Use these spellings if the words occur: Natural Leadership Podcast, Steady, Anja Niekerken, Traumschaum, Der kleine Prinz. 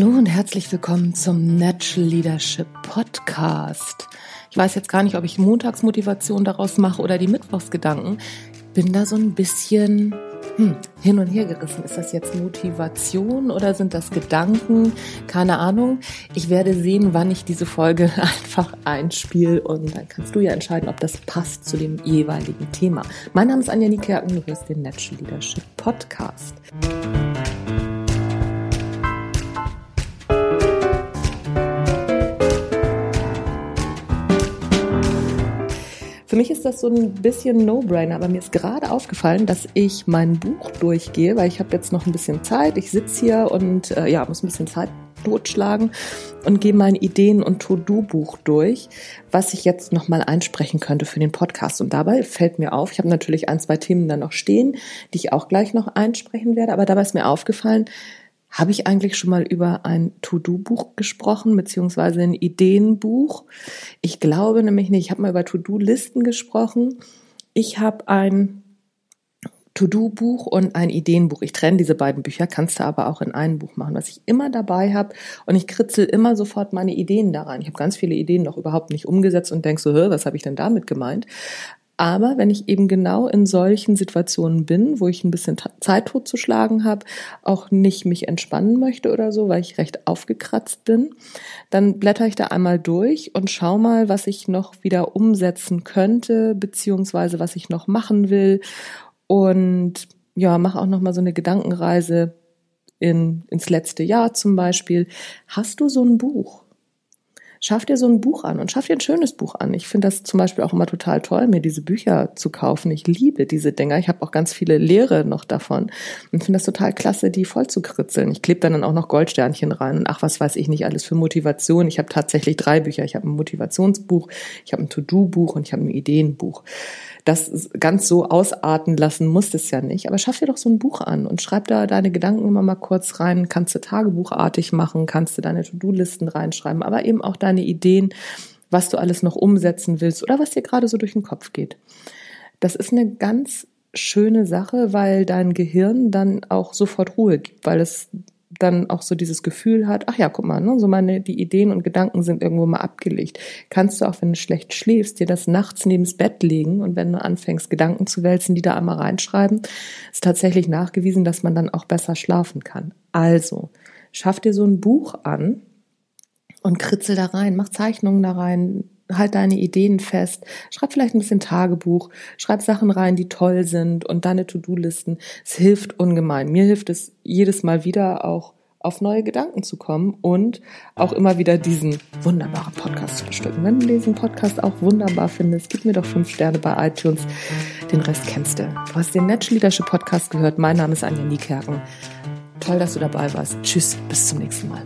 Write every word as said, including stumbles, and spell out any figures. Hallo und herzlich willkommen zum Natural Leadership Podcast. Ich weiß jetzt gar nicht, ob ich Montagsmotivation daraus mache oder die Mittwochsgedanken. Ich bin da so ein bisschen hm, hin und her gerissen. Ist das jetzt Motivation oder sind das Gedanken? Keine Ahnung. Ich werde sehen, wann ich diese Folge einfach einspiele und dann kannst du ja entscheiden, ob das passt zu dem jeweiligen Thema. Mein Name ist Anja Niekerken, du hörst den Natural Leadership Podcast. Für mich ist das so ein bisschen No-Brainer, aber mir ist gerade aufgefallen, dass ich mein Buch durchgehe, weil ich habe jetzt noch ein bisschen Zeit. Ich sitze hier und äh, ja, muss ein bisschen Zeit totschlagen und gehe mein Ideen- und To-Do-Buch durch, was ich jetzt nochmal einsprechen könnte für den Podcast. Und dabei fällt mir auf, ich habe natürlich ein, zwei Themen da noch stehen, die ich auch gleich noch einsprechen werde, aber dabei ist mir aufgefallen, habe ich eigentlich schon mal über ein To-Do-Buch gesprochen, beziehungsweise ein Ideenbuch? Ich glaube nämlich nicht. Ich habe mal über To-Do-Listen gesprochen. Ich habe ein To-Do-Buch und ein Ideenbuch. Ich trenne diese beiden Bücher, kannst du aber auch in ein Buch machen, was ich immer dabei habe. Und ich kritzel immer sofort meine Ideen da rein. Ich habe ganz viele Ideen noch überhaupt nicht umgesetzt und denke so, was habe ich denn damit gemeint? Aber wenn ich eben genau in solchen Situationen bin, wo ich ein bisschen Zeit totzuschlagen habe, auch nicht mich entspannen möchte oder so, weil ich recht aufgekratzt bin, dann blätter ich da einmal durch und schau mal, was ich noch wieder umsetzen könnte, beziehungsweise was ich noch machen will. Und ja, mache auch nochmal so eine Gedankenreise in, ins letzte Jahr zum Beispiel. Hast du so ein Buch? Schaff dir so ein Buch an und schaff dir ein schönes Buch an. Ich finde das zum Beispiel auch immer total toll, mir diese Bücher zu kaufen. Ich liebe diese Dinger. Ich habe auch ganz viele leere noch davon und finde das total klasse, die voll zu kritzeln. Ich klebe dann auch noch Goldsternchen rein und ach, was weiß ich nicht alles für Motivation. Ich habe tatsächlich drei Bücher. Ich habe ein Motivationsbuch, ich habe ein To-Do-Buch und ich habe ein Ideenbuch. Das ganz so ausarten lassen musst es ja nicht, aber schaff dir doch so ein Buch an und schreib da deine Gedanken immer mal kurz rein, kannst du tagebuchartig machen, kannst du deine To-Do-Listen reinschreiben, aber eben auch deine Ideen, was du alles noch umsetzen willst oder was dir gerade so durch den Kopf geht. Das ist eine ganz schöne Sache, weil dein Gehirn dann auch sofort Ruhe gibt, weil es dann auch so dieses Gefühl hat, ach ja, guck mal, ne, so meine, die Ideen und Gedanken sind irgendwo mal abgelegt. Kannst du auch, wenn du schlecht schläfst, dir das nachts neben's Bett legen und wenn du anfängst, Gedanken zu wälzen, die da einmal reinschreiben, ist tatsächlich nachgewiesen, dass man dann auch besser schlafen kann. Also, schaff dir so ein Buch an und kritzel da rein, mach Zeichnungen da rein, halt deine Ideen fest, schreib vielleicht ein bisschen Tagebuch, schreib Sachen rein, die toll sind und deine To-Do-Listen. Es hilft ungemein. Mir hilft es jedes Mal wieder auch auf neue Gedanken zu kommen und auch immer wieder diesen wunderbaren Podcast zu bestücken. Wenn du diesen Podcast auch wunderbar findest, gib mir doch fünf Sterne bei iTunes. Den Rest kennst du. Du hast den Natural Leadership Podcast gehört. Mein Name ist Anja Niekerken. Toll, dass du dabei warst. Tschüss, bis zum nächsten Mal.